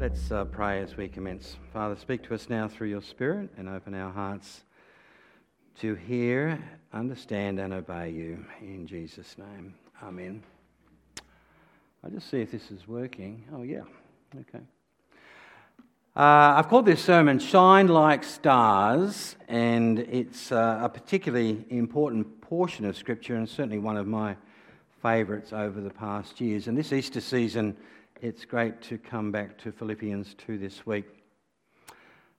Let's pray as we commence. Father, speak to us now through your Spirit and open our hearts to hear, understand and obey you. In Jesus' name, amen. I'll just see if this is working. Oh yeah, okay. I've called this sermon Shine Like Stars, and it's a particularly important portion of Scripture and certainly one of my favourites over the past years. And this Easter season, it's great to come back to Philippians 2 this week.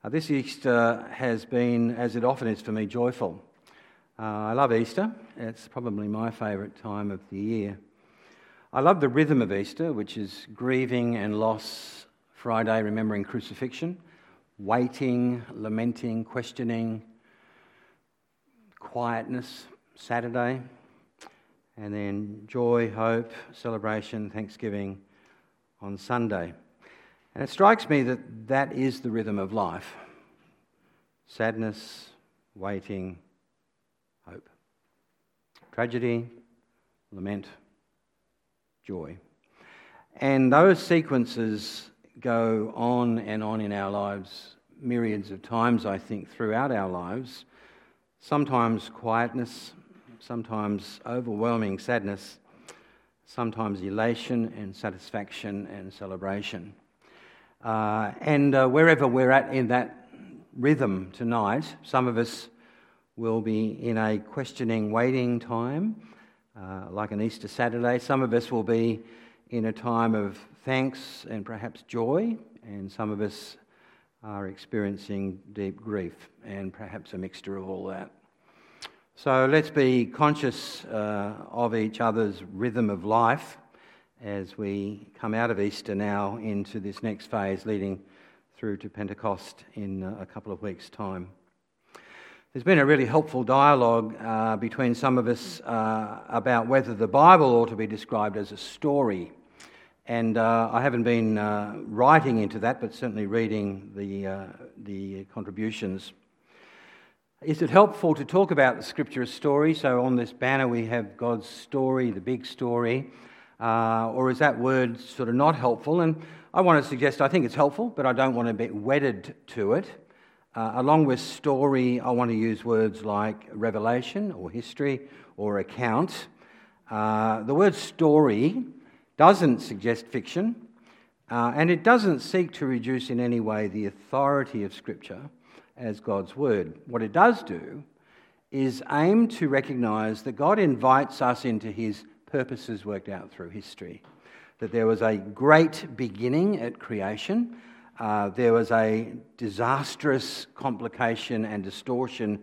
This Easter has been, as it often is for me, joyful. I love Easter. It's probably my favourite time of the year. I love the rhythm of Easter, which is grieving and loss, Friday remembering crucifixion, waiting, lamenting, questioning, quietness, Saturday, and then joy, hope, celebration, thanksgiving, on Sunday. And it strikes me that that is the rhythm of life. Sadness, waiting, hope. Tragedy, lament, joy. And those sequences go on in our lives, myriads of times, I think, throughout our lives. Sometimes quietness, sometimes overwhelming sadness, sometimes elation and satisfaction and celebration. And wherever we're at in that rhythm tonight, some of us will be in a questioning, waiting time, like an Easter Saturday. Some of us will be in a time of thanks and perhaps joy, and some of us are experiencing deep grief and perhaps a mixture of all that. So let's be conscious of each other's rhythm of life as we come out of Easter now into this next phase leading through to Pentecost in a couple of weeks' time. There's been a really helpful dialogue between some of us about whether the Bible ought to be described as a story. And I haven't been writing into that, but certainly reading the contributions. Is it helpful to talk about the Scripture as story? So on this banner we have God's story, the big story, or is that word sort of not helpful? And I want to suggest I think it's helpful, but I don't want to be wedded to it. Along with story, I want to use words like revelation or history or account. The word story doesn't suggest fiction, and it doesn't seek to reduce in any way the authority of Scripture as God's word. What it does do is aim to recognise that God invites us into his purposes worked out through history. That there was a great beginning at creation, there was a disastrous complication and distortion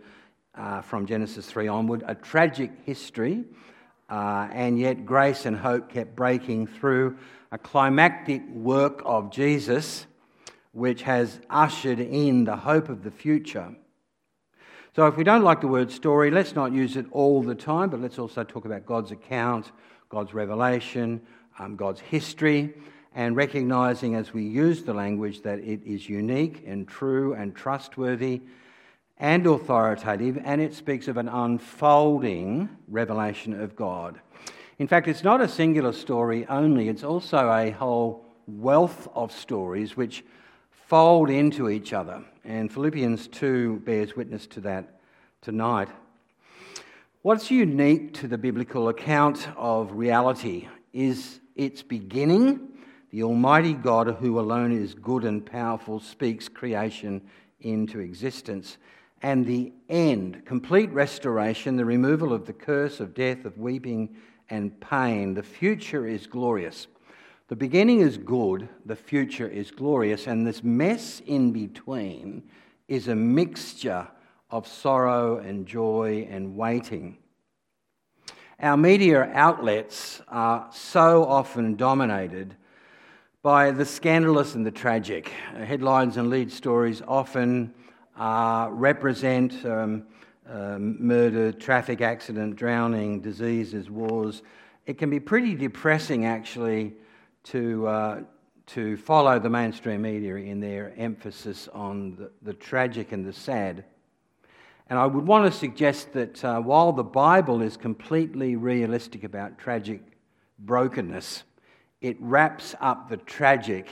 from Genesis 3 onward, a tragic history, and yet grace and hope kept breaking through a climactic work of Jesus, which has ushered in the hope of the future. So if we don't like the word story, let's not use it all the time, but let's also talk about God's account, God's revelation, God's history, and recognising as we use the language that it is unique and true and trustworthy and authoritative, and it speaks of an unfolding revelation of God. In fact, it's not a singular story only, it's also a whole wealth of stories which fold into each other, and Philippians 2 bears witness to that tonight. What's unique to the biblical account of reality is its beginning. The Almighty God, who alone is good and powerful, speaks creation into existence, and the end, complete restoration, the removal of the curse of death, of weeping and pain. The future is glorious. The beginning is good, the future is glorious, and this mess in between is a mixture of sorrow and joy and waiting. Our media outlets are so often dominated by the scandalous and the tragic. Headlines and lead stories often represent murder, traffic accident, drowning, diseases, wars. It can be pretty depressing, actually, to follow the mainstream media in their emphasis on the tragic and the sad. And I would want to suggest that while the Bible is completely realistic about tragic brokenness, it wraps up the tragic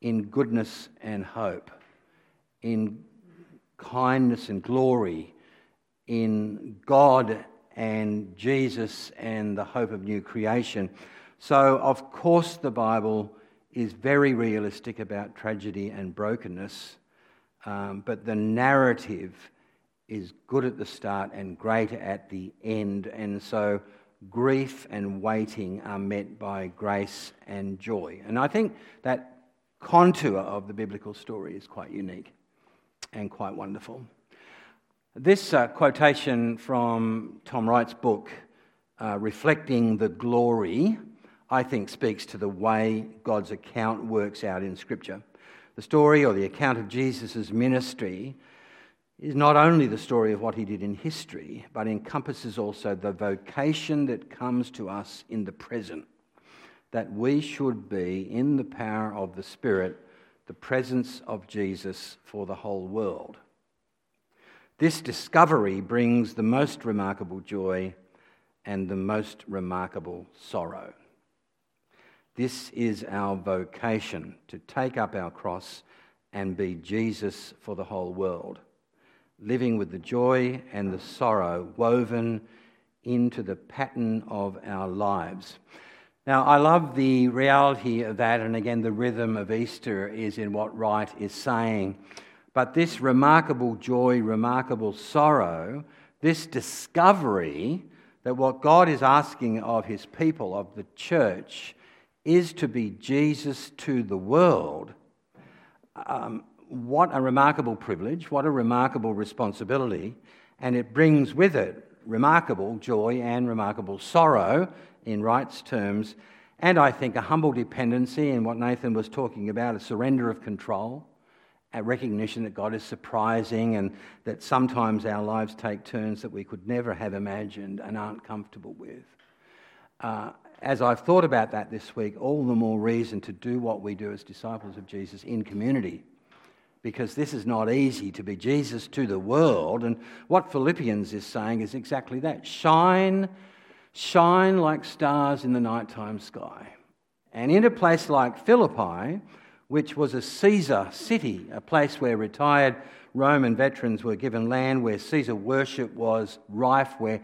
in goodness and hope, in kindness and glory, in God and Jesus and the hope of new creation. So, of course, the Bible is very realistic about tragedy and brokenness, but the narrative is good at the start and great at the end. And so grief and waiting are met by grace and joy. And I think that contour of the biblical story is quite unique and quite wonderful. This quotation from Tom Wright's book, Reflecting the Glory, I think speaks to the way God's account works out in Scripture. The story or the account of Jesus' ministry is not only the story of what he did in history, but encompasses also the vocation that comes to us in the present, that we should be, in the power of the Spirit, the presence of Jesus for the whole world. This discovery brings the most remarkable joy and the most remarkable sorrow. This is our vocation, to take up our cross and be Jesus for the whole world, living with the joy and the sorrow woven into the pattern of our lives. Now, I love the reality of that, and again, the rhythm of Easter is in what Wright is saying. But this remarkable joy, remarkable sorrow, this discovery that what God is asking of his people, of the church, is to be Jesus to the world. What a remarkable privilege, what a remarkable responsibility, and it brings with it remarkable joy and remarkable sorrow, in Wright's terms, and I think a humble dependency in what Nathan was talking about, a surrender of control, a recognition that God is surprising and that sometimes our lives take turns that we could never have imagined and aren't comfortable with. As I've thought about that this week, all the more reason to do what we do as disciples of Jesus in community, because this is not easy, to be Jesus to the world. And what Philippians is saying is exactly that. Shine like stars in the nighttime sky. And in a place like Philippi, which was a Caesar city, a place where retired Roman veterans were given land, where Caesar worship was rife, where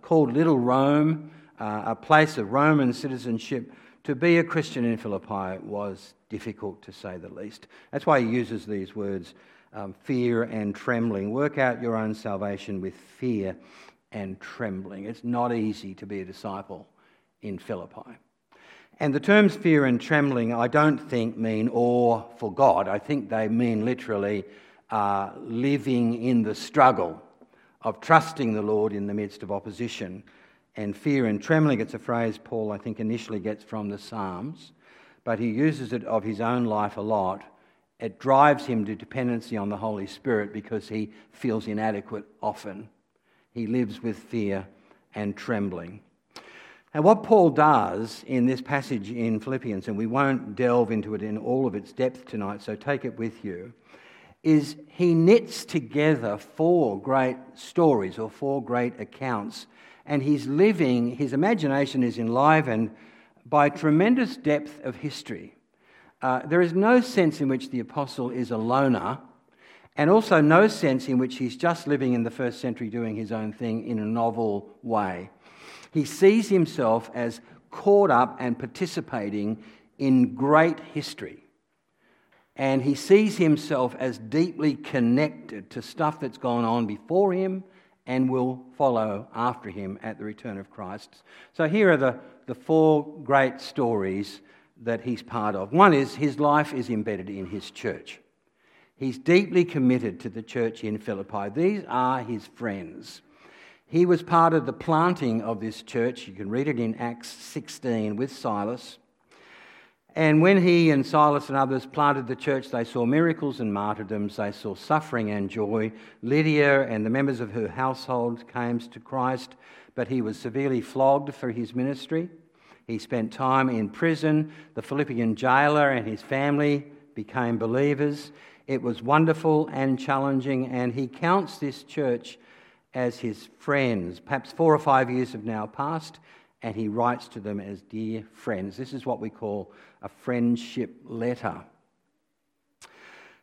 called Little Rome, a place of Roman citizenship, to be a Christian in Philippi was difficult, to say the least. That's why he uses these words, fear and trembling. Work out your own salvation with fear and trembling. It's not easy to be a disciple in Philippi. And the terms fear and trembling I don't think mean awe for God. I think they mean literally living in the struggle of trusting the Lord in the midst of opposition. And fear and trembling, it's a phrase Paul, I think, initially gets from the Psalms, but he uses it of his own life a lot. It drives him to dependency on the Holy Spirit because he feels inadequate often. He lives with fear and trembling. And what Paul does in this passage in Philippians, and we won't delve into it in all of its depth tonight, so take it with you, is he knits together four great stories or four great accounts, and he's living, his imagination is enlivened by tremendous depth of history. There is no sense in which the apostle is a loner, and also no sense in which he's just living in the first century doing his own thing in a novel way. He sees himself as caught up and participating in great history. And he sees himself as deeply connected to stuff that's gone on before him and will follow after him at the return of Christ. So here are the four great stories that he's part of. One is his life is embedded in his church. He's deeply committed to the church in Philippi. These are his friends. He was part of the planting of this church. You can read it in Acts 16 with Silas. And when he and Silas and others planted the church, they saw miracles and martyrdoms, they saw suffering and joy. Lydia and the members of her household came to Christ, but he was severely flogged for his ministry. He spent time in prison. The Philippian jailer and his family became believers. It was wonderful and challenging, and he counts this church as his friends. Perhaps 4 or 5 years have now passed, and he writes to them as dear friends. This is what we call a friendship letter.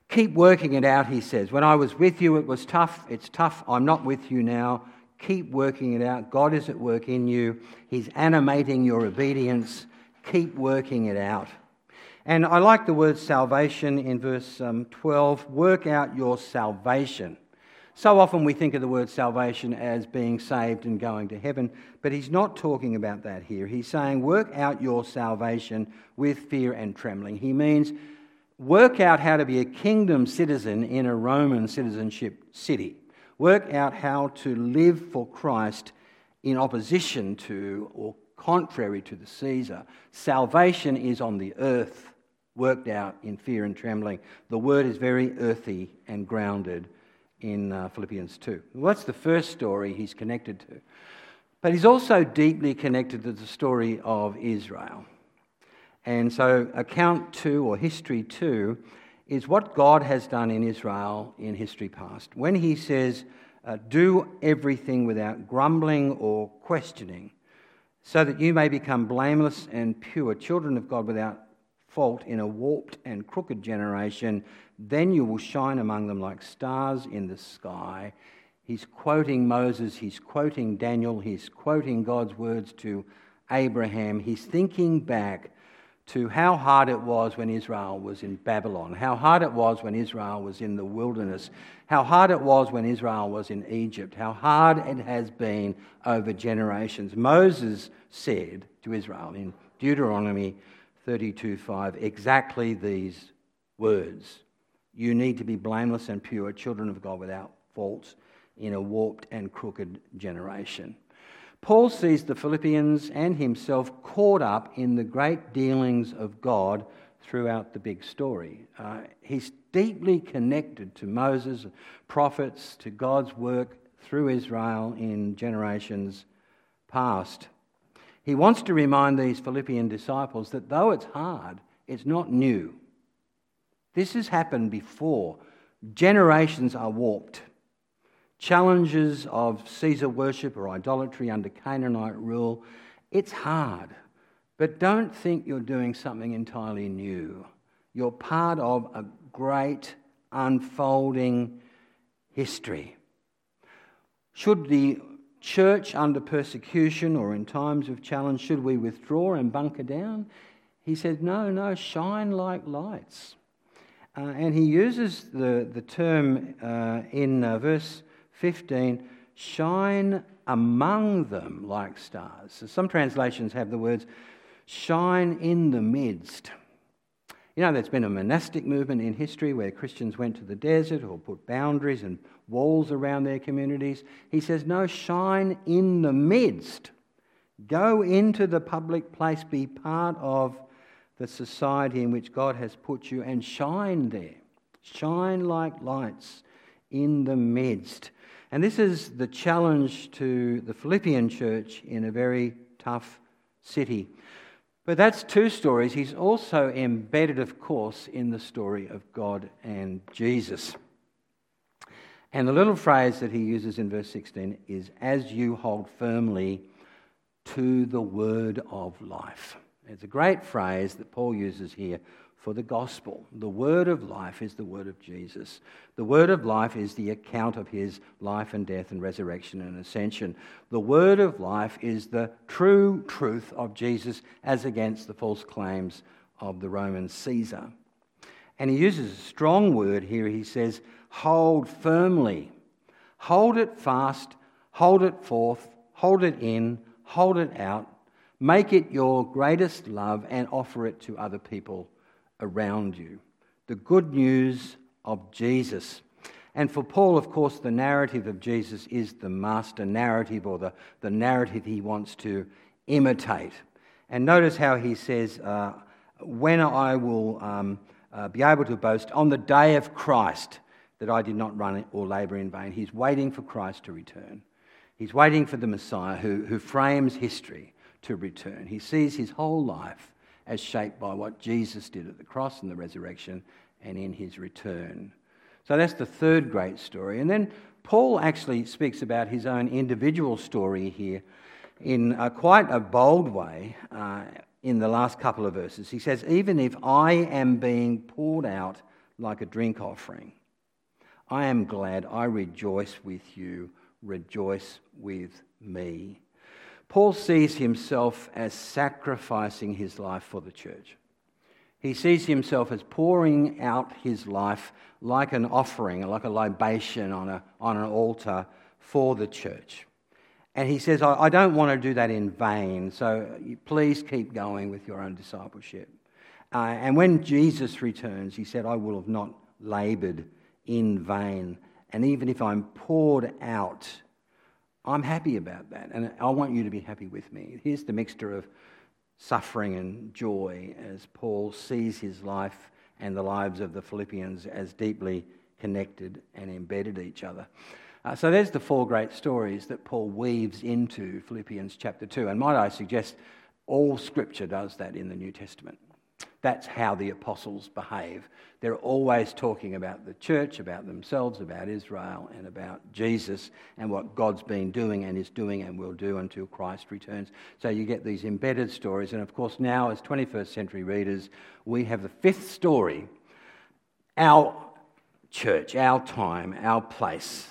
Keep working it out, he says. When I was with you, it was tough. It's tough. I'm not with you now. Keep working it out. God is at work in you. He's animating your obedience. Keep working it out. And I like the word salvation in verse 12. Work out your salvation. So often we think of the word salvation as being saved and going to heaven, but he's not talking about that here. He's saying work out your salvation with fear and trembling. He means work out how to be a kingdom citizen in a Roman citizenship city. Work out how to live for Christ in opposition to or contrary to the Caesar. Salvation is on the earth, worked out in fear and trembling. The word is very earthy and grounded in Philippians 2. Well, that's the first story he's connected to. But he's also deeply connected to the story of Israel. And so account 2 or history 2 is what God has done in Israel in history past. When he says, do everything without grumbling or questioning, so that you may become blameless and pure, children of God without fault in a warped and crooked generation, then you will shine among them like stars in the sky. He's quoting Moses, he's quoting Daniel, he's quoting God's words to Abraham. He's thinking back to how hard it was when Israel was in Babylon, how hard it was when Israel was in the wilderness, how hard it was when Israel was in Egypt, how hard it has been over generations. Moses said to Israel in Deuteronomy 32:5 exactly these words. You need to be blameless and pure, children of God without faults in a warped and crooked generation. Paul sees the Philippians and himself caught up in the great dealings of God throughout the big story. He's deeply connected to Moses, prophets, to God's work through Israel in generations past. He wants to remind these Philippian disciples that though it's hard, it's not new. This has happened before. Generations are warped. Challenges of Caesar worship or idolatry under Canaanite rule, it's hard. But don't think you're doing something entirely new. You're part of a great unfolding history. Should the church under persecution or in times of challenge, should we withdraw and bunker down? He said, no, shine like lights. And he uses the term in verse 15, shine among them like stars. So some translations have the words, shine in the midst. You know, there's been a monastic movement in history where Christians went to the desert or put boundaries and walls around their communities. He says, no, shine in the midst. Go into the public place, be part of the society in which God has put you, and shine there. Shine like lights in the midst. And this is the challenge to the Philippian church in a very tough city. But that's two stories. He's also embedded, of course, in the story of God and Jesus. And the little phrase that he uses in verse 16 is, as you hold firmly to the word of life. It's a great phrase that Paul uses here for the gospel. The word of life is the word of Jesus. The word of life is the account of his life and death and resurrection and ascension. The word of life is the true truth of Jesus as against the false claims of the Roman Caesar. And he uses a strong word here. He says, hold firmly. Hold it fast. Hold it forth. Hold it in. Hold it out. Make it your greatest love and offer it to other people around you. The good news of Jesus. And for Paul, of course, the narrative of Jesus is the master narrative, or the narrative he wants to imitate. And notice how he says, when I will be able to boast on the day of Christ that I did not run or labour in vain. He's waiting for Christ to return. He's waiting for the Messiah who frames history to return. He sees his whole life as shaped by what Jesus did at the cross and the resurrection and in his return. So that's the third great story. And then Paul actually speaks about his own individual story here in quite a bold way in the last couple of verses. He says, even if I am being poured out like a drink offering, I am glad, I rejoice with you, rejoice with me. Paul sees himself as sacrificing his life for the church. He sees himself as pouring out his life like an offering, like a libation on an altar for the church. And he says, I don't want to do that in vain, so please keep going with your own discipleship. And when Jesus returns, he said, I will have not laboured in vain. And even if I'm poured out, I'm happy about that. And I want you to be happy with me. Here's the mixture of suffering and joy as Paul sees his life and the lives of the Philippians as deeply connected and embedded each other. So there's the four great stories that Paul weaves into Philippians chapter 2. And might I suggest all Scripture does that in the New Testament. That's how the apostles behave. They're always talking about the church, about themselves, about Israel, and about Jesus, and what God's been doing and is doing and will do until Christ returns. So you get these embedded stories. And of course, now as 21st century readers, we have the fifth story, our church, our time, our place,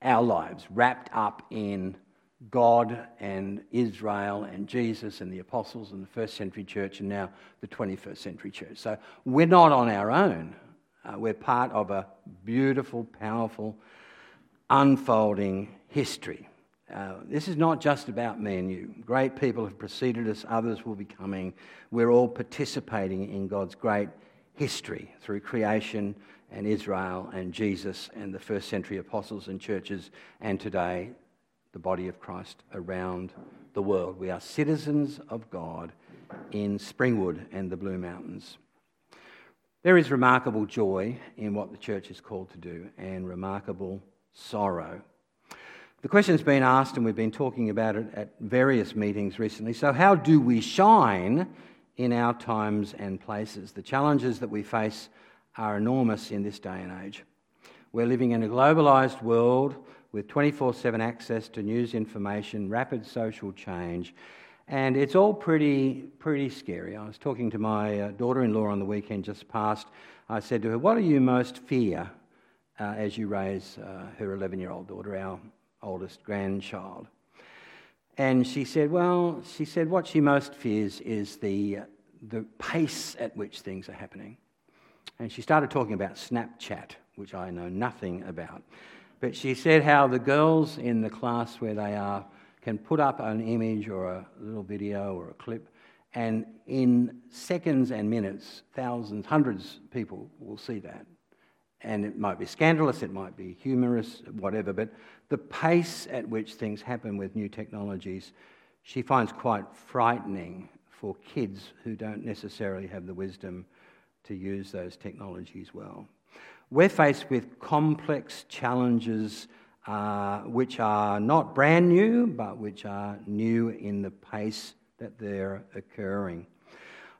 our lives wrapped up in God and Israel and Jesus and the apostles and the first century church and now the 21st century church. So we're not on our own. We're part of a beautiful, powerful, unfolding history. This is not just about me and you. Great people have preceded us. Others will be coming. We're all participating in God's great history through creation and Israel and Jesus and the first century apostles and churches and today the body of Christ around the world. We are citizens of God in Springwood and the Blue Mountains. There is remarkable joy in what the church is called to do and remarkable sorrow. The question's been asked and we've been talking about it at various meetings recently. So how do we shine in our times and places? The challenges that we face are enormous in this day and age. We're living in a globalised world with 24/7 access to news information, rapid social change, and it's all pretty scary. I was talking to my daughter-in-law on the weekend just past. I said to her, what do you most fear as you raise her 11-year-old daughter, our oldest grandchild? And she said what she most fears is the pace at which things are happening. And she started talking about Snapchat, which I know nothing about. But she said how the girls in the class where they are can put up an image or a little video or a clip, and in seconds and minutes, thousands, hundreds of people will see that. And it might be scandalous, it might be humorous, whatever, but the pace at which things happen with new technologies, she finds quite frightening for kids who don't necessarily have the wisdom to use those technologies well. We're faced with complex challenges which are not brand new, but which are new in the pace that they're occurring.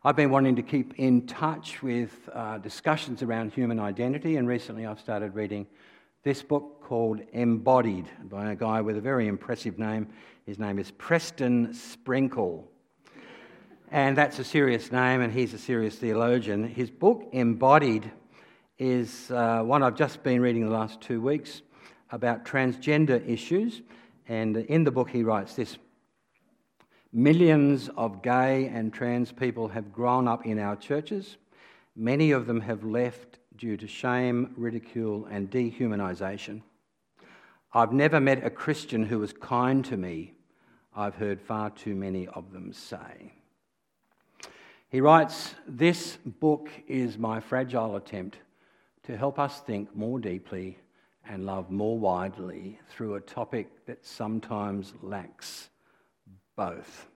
I've been wanting to keep in touch with discussions around human identity, and recently I've started reading this book called Embodied by a guy with a very impressive name. His name is Preston Sprinkle. And that's a serious name, and he's a serious theologian. His book, Embodied, is one I've just been reading the last 2 weeks about transgender issues. And in the book he writes this: millions of gay and trans people have grown up in our churches. Many of them have left due to shame, ridicule and dehumanisation. I've never met a Christian who was kind to me. I've heard far too many of them say. He writes, this book is my fragile attempt to help us think more deeply and love more widely through a topic that sometimes lacks both.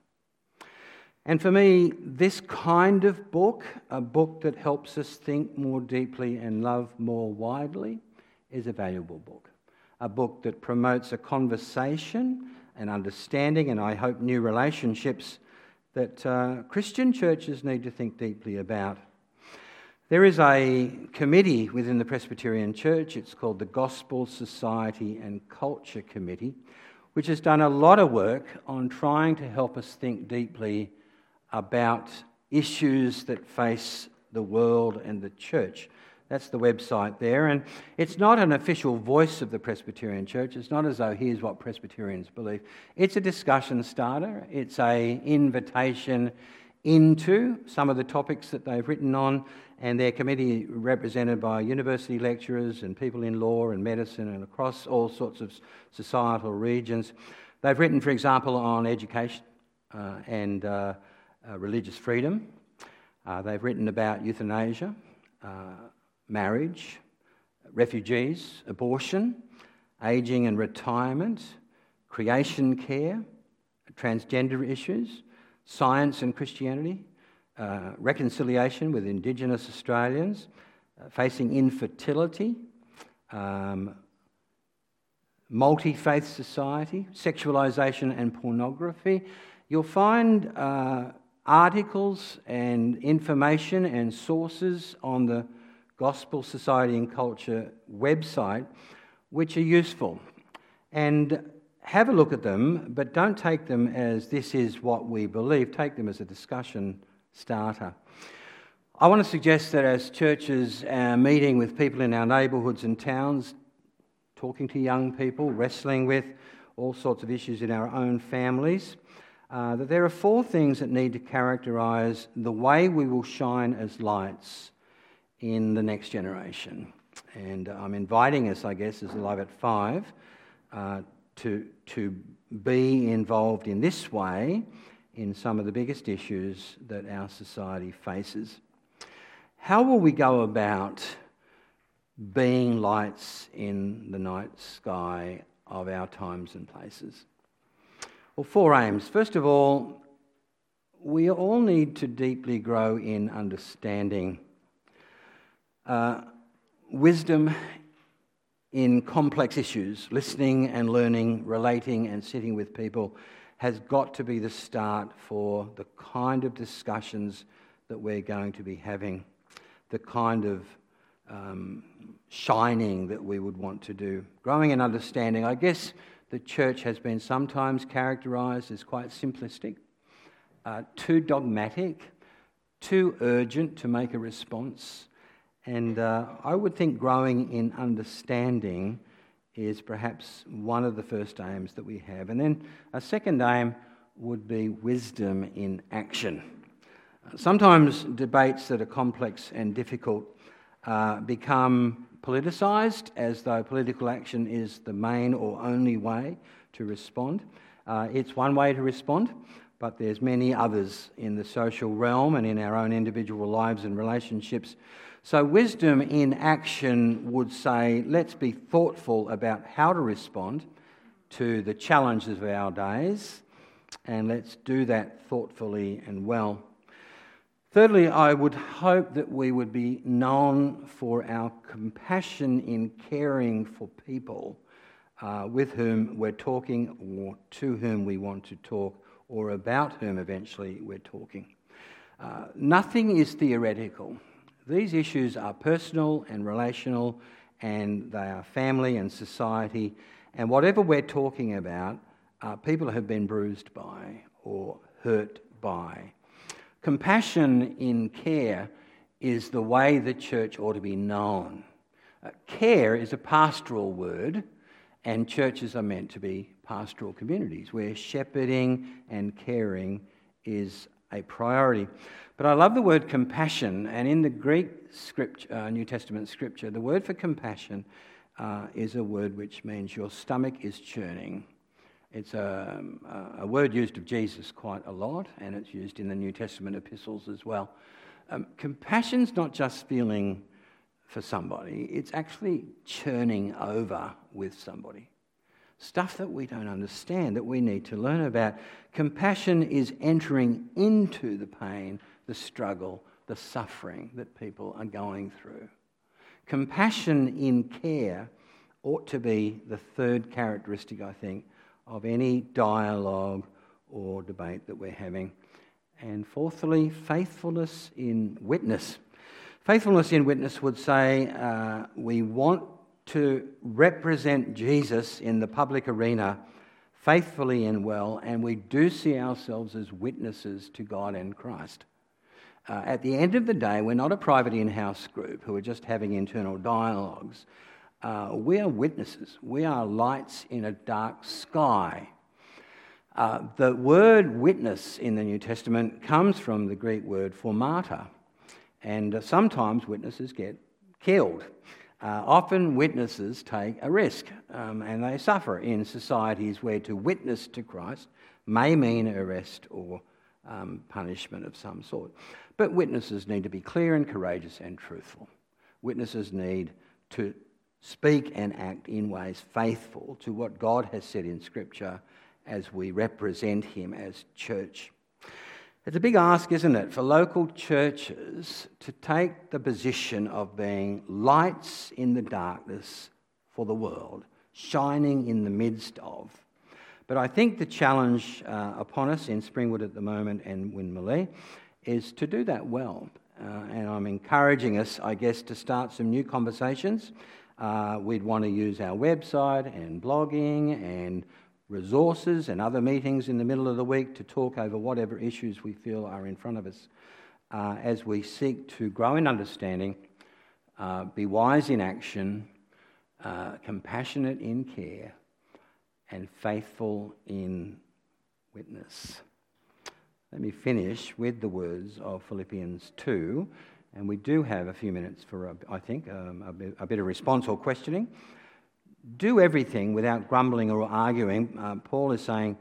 And for me, this kind of book, a book that helps us think more deeply and love more widely, is a valuable book. A book that promotes a conversation and understanding, and I hope new relationships, that Christian churches need to think deeply about. There is a committee within the Presbyterian Church, it's called the Gospel Society and Culture Committee, which has done a lot of work on trying to help us think deeply about issues that face the world and the church. That's the website there, and it's not an official voice of the Presbyterian Church. It's not as though here's what Presbyterians believe. It's a discussion starter. It's an invitation into some of the topics that they've written on, and their committee represented by university lecturers and people in law and medicine and across all sorts of societal regions. They've written, for example, on education and religious freedom. They've written about euthanasia, marriage, refugees, abortion, ageing and retirement, creation care, transgender issues, science and Christianity, reconciliation with Indigenous Australians, facing infertility, multi-faith society, sexualisation and pornography. You'll find articles and information and sources on the Gospel Society and Culture website, which are useful. And have a look at them, but don't take them as this is what we believe. Take them as a discussion starter. I want to suggest that as churches, meeting with people in our neighbourhoods and towns, talking to young people, wrestling with all sorts of issues in our own families, that there are four things that need to characterise the way we will shine as lights in the next generation. And I'm inviting us, I guess, as Alive at Five, to be involved in this way in some of the biggest issues that our society faces. How will we go about being lights in the night sky of our times and places? Well, four aims. First of all, we all need to deeply grow in understanding. Wisdom in complex issues, listening and learning, relating and sitting with people, has got to be the start for the kind of discussions that we're going to be having, the kind of shining that we would want to do. Growing in understanding. I guess the church has been sometimes characterised as quite simplistic, too dogmatic, too urgent to make a response. And I would think growing in understanding is perhaps one of the first aims that we have. And then a second aim would be wisdom in action. Sometimes debates that are complex and difficult become politicised, as though political action is the main or only way to respond. It's one way to respond, but there's many others in the social realm and in our own individual lives and relationships. So wisdom in action would say, let's be thoughtful about how to respond to the challenges of our days, and let's do that thoughtfully and well. Thirdly, I would hope that we would be known for our compassion in caring for people with whom we're talking, or to whom we want to talk, or about whom eventually we're talking. Nothing is theoretical. These issues are personal and relational, and they are family and society, and whatever we're talking about, people have been bruised by or hurt by. Compassion in care is the way the church ought to be known. Care is a pastoral word, and churches are meant to be pastoral communities where shepherding and caring is a priority. But I love the word compassion, and in the Greek scripture, New Testament scripture, the word for compassion is a word which means your stomach is churning. It's a word used of Jesus quite a lot, and it's used in the New Testament epistles as well. Compassion's not just feeling for somebody, it's actually churning over with somebody. stuff that we don't understand, that we need to learn about. Compassion is entering into the pain, the struggle, the suffering that people are going through. Compassion in care ought to be the third characteristic, I think, of any dialogue or debate that we're having. And fourthly, faithfulness in witness. Faithfulness in witness would say we want to represent Jesus in the public arena faithfully and well, and we do see ourselves as witnesses to God and Christ. At the end of the day, we're not a private in-house group who are just having internal dialogues. We are witnesses. We are lights in a dark sky. The word witness in the New Testament comes from the Greek word for martyr, and sometimes witnesses get killed. Often witnesses take a risk and they suffer in societies where to witness to Christ may mean arrest or punishment of some sort. But witnesses need to be clear and courageous and truthful. Witnesses need to speak and act in ways faithful to what God has said in Scripture as we represent Him as church. It's a big ask, isn't it, for local churches to take the position of being lights in the darkness for the world, shining in the midst of. But I think the challenge upon us in Springwood at the moment and Winmalee is to do that well. And I'm encouraging us, I guess, to start some new conversations. We'd want to use our website and blogging and resources and other meetings in the middle of the week to talk over whatever issues we feel are in front of us as we seek to grow in understanding, be wise in action, compassionate in care, and faithful in witness. Let me finish with the words of Philippians 2, and we do have a few minutes for, I think, a bit of response or questioning. Do everything without grumbling or arguing. Paul is saying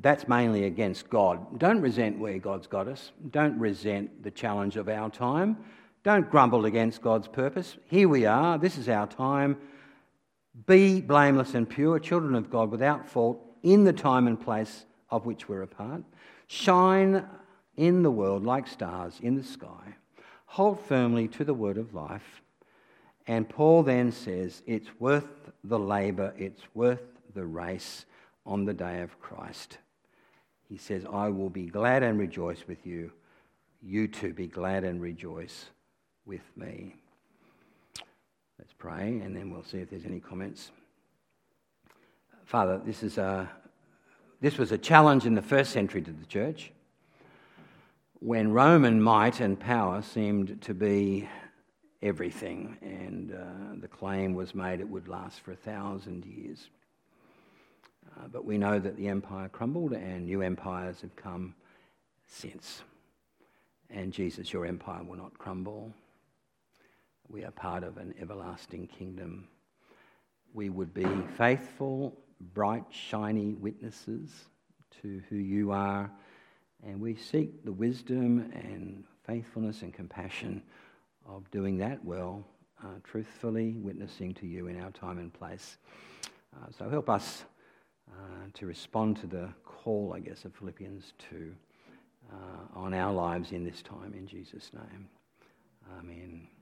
that's mainly against God. Don't resent where God's got us. Don't resent the challenge of our time. Don't grumble against God's purpose. Here we are. This is our time. Be blameless and pure, children of God without fault, in the time and place of which we're a part. Shine in the world like stars in the sky. Hold firmly to the word of life. And Paul then says, it's worth the labour, it's worth the race on the day of Christ. He says, I will be glad and rejoice with you. You too be glad and rejoice with me. Let's pray and then we'll see if there's any comments. Father, this was a challenge in the first century to the church when Roman might and power seemed to be everything, and the claim was made it would last for 1,000 years. But we know that the empire crumbled and new empires have come since. And Jesus, your empire will not crumble. We are part of an everlasting kingdom. We would be faithful, bright, shiny witnesses to who you are, and we seek the wisdom and faithfulness and compassion of doing that well, truthfully witnessing to you in our time and place. So help us to respond to the call, I guess, of Philippians 2 on our lives in this time, in Jesus' name. Amen.